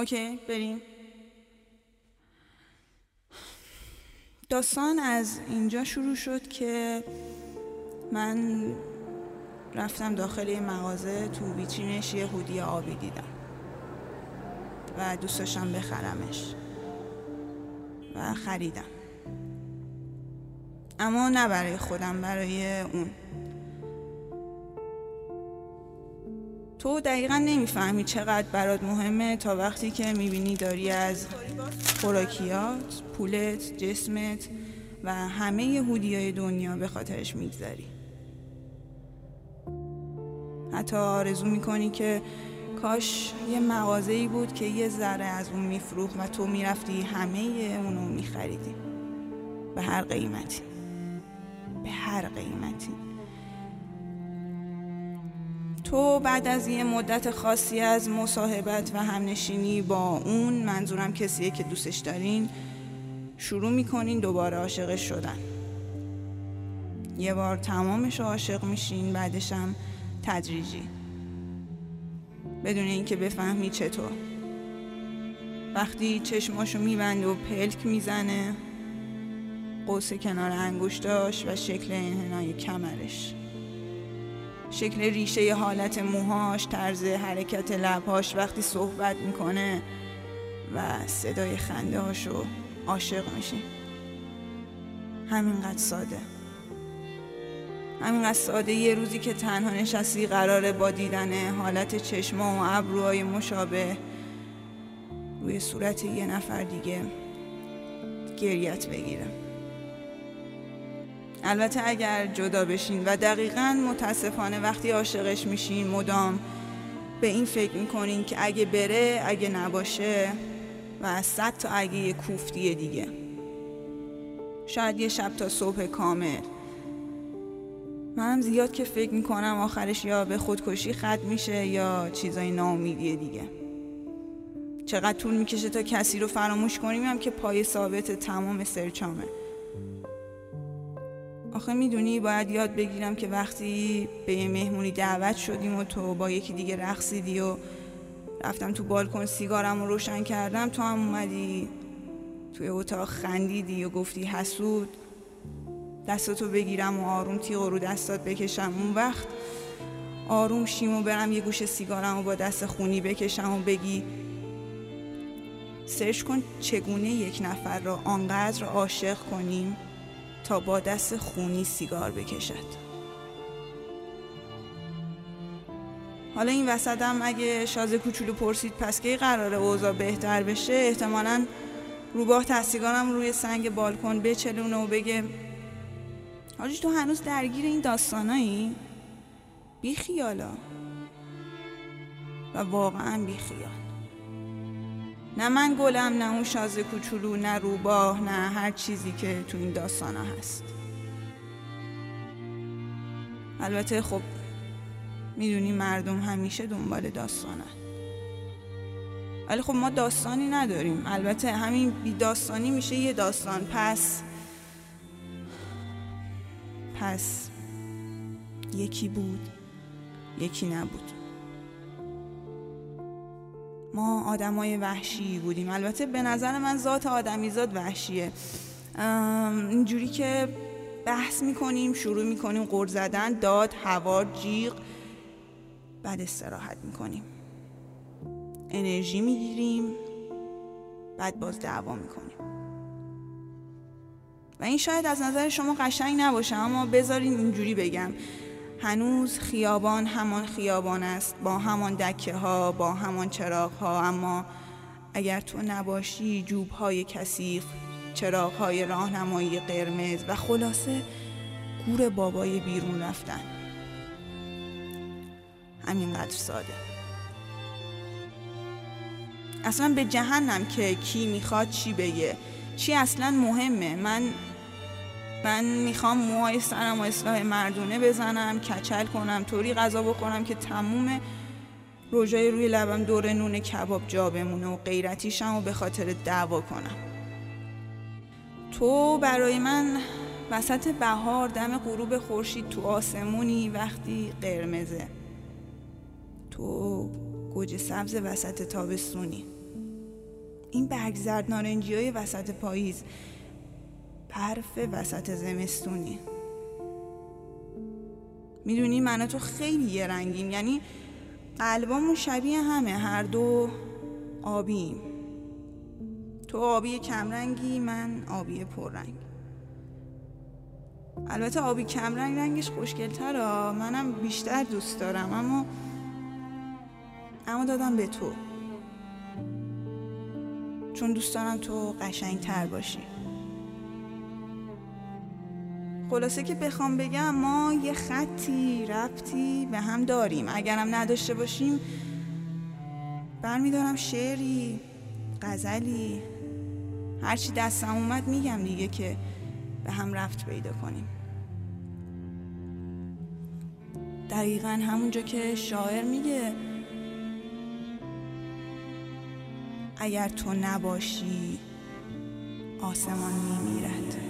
اوکی بریم. داستان از اینجا شروع شد که من رفتم داخل یه مغازه، تو ویترینش یه هودی آبی دیدم و دوست داشتم بخرمش و خریدم، اما نه برای خودم، برای اون. تو دقیقا نمیفهمی چقدر برات مهمه تا وقتی که میبینی داری از خوراکیات، پولت، جسمت و همه یهودیای دنیا به خاطرش میگذاری. حتی آرزو میکنی که کاش یه مغازه‌ای بود که یه ذره از اون میفروخت و تو میرفتی همه اونو میخریدی، به هر قیمتی، به هر قیمتی. تو بعد از یه مدت خاصی از مصاحبت و همنشینی با اون، منظورم کسیه که دوستش دارین، شروع میکنین دوباره عاشقش شدن. یه بار تمامش عاشق میشین، بعدش هم تدریجی، بدون اینکه بفهمی چطور. وقتی چشماشو میبنده و پلک میزنه، قوس کنار انگشتاش و شکل انحنای کمرش، شکل ریشه ی حالت موهاش، طرز حرکت لبهاش وقتی صحبت میکنه و صدای خنده هاشو، عاشق میشی. همینقدر ساده، همینقدر ساده. یه روزی که تنها نشستی، قراره با دیدن حالت چشما و ابروهای مشابه روی صورت یه نفر دیگه گریت بگیره. البته اگر جدا بشین. و دقیقاً متاسفانه وقتی عاشقش میشین، مدام به این فکر میکنین که اگه بره، اگه نباشه و از 100 تا اگه، یه کوفتی دیگه، شاید یه شب تا صبح کامل. منم زیاد که فکر میکنم آخرش یا به خودکشی ختم میشه یا چیزای ناامیدی دیگه. چقدر طول میکشه تا کسی رو فراموش کنیم هم که پای ثابت تمام سرچامه. آخه میدونی، باید یاد بگیرم که وقتی به یه مهمونی دعوت شدیم و تو با یکی دیگه رقصیدی و رفتم تو بالکن سیگارم رو روشن کردم، تو هم اومدی توی اتاق خندیدی و گفتی حسود، دستاتو بگیرم و آروم تیغ رو دستات بکشم، اون وقت آروم شیم و برم یه گوشه سیگارم رو با دست خونی بکشم و بگی سرچ کن چگونه یک نفر را آنقدر عاشق کنیم تا با دست خونی سیگار بکشد. حالا این وسط هم اگه شازه کوچولو پرسید پس کی قراره اوضاع بهتر بشه، احتمالاً روباه تستیگارم روی سنگ بالکن بچلونه و بگه حاجی تو هنوز درگیر این داستانایی؟ بی خیالا. و واقعاً بی خیال. نه من گلم، نه اون شازه کوچولو، نه روباه، نه هر چیزی که تو این داستانا هست. البته خب میدونی مردم همیشه دنبال داستانن، ولی خب ما داستانی نداریم. البته همین بی داستانی میشه یه داستان. پس یکی بود، یکی نبود. ما آدمای وحشی بودیم. البته به نظر من ذات آدمیزاد وحشیه، اینجوری که بحث میکنیم، شروع میکنیم غر زدن، داد، هوار، جیغ، بعد استراحت میکنیم، انرژی میگیریم، بعد باز دعوا میکنیم. و این شاید از نظر شما قشنگ نباشه، اما بذارین اینجوری بگم، هنوز خیابان همان خیابان است، با همان دکه ها، با همان چراغ ها، اما اگر تو نباشی، جوب های کثیف، چراغ های راهنمایی قرمز و خلاصه گور بابای بیرون رفتن. همینقدر ساده. اصلا به جهنم که کی میخواد چی بگه، چی اصلا مهمه. من میخوام موهای سرم و اصلاح مردونه بزنم، کچل کنم، طوری غذا بکنم که تموم روجای روی لبم دور نون کباب جا بمونه و غیرتیشم و به خاطر دعوا کنم. تو برای من وسط بهار، دم غروب خورشید، تو آسمونی وقتی قرمزه، تو گوجه سبز وسط تابستونی، این برگ زرد نارنجی های وسط پاییز، برف وسط زمستونی. میدونی من تو خیلی یه رنگیم، یعنی قلبامون شبیه همه، هر دو آبیم. تو آبی کمرنگی، من آبی پررنگ. البته آبی کمرنگ رنگش خوشگل‌تره، منم بیشتر دوست دارم، اما دادم به تو، چون دوست دارم تو قشنگ‌تر باشی. خلاصه که بخوام بگم ما یه خطی ربطی به هم داریم، اگرم نداشته باشیم برمیدارم شعری، غزلی، هرچی دستم اومد میگم دیگه که به هم ربط پیدا کنیم. دقیقاً همونجا که شاعر میگه اگر تو نباشی آسمان میمیرد.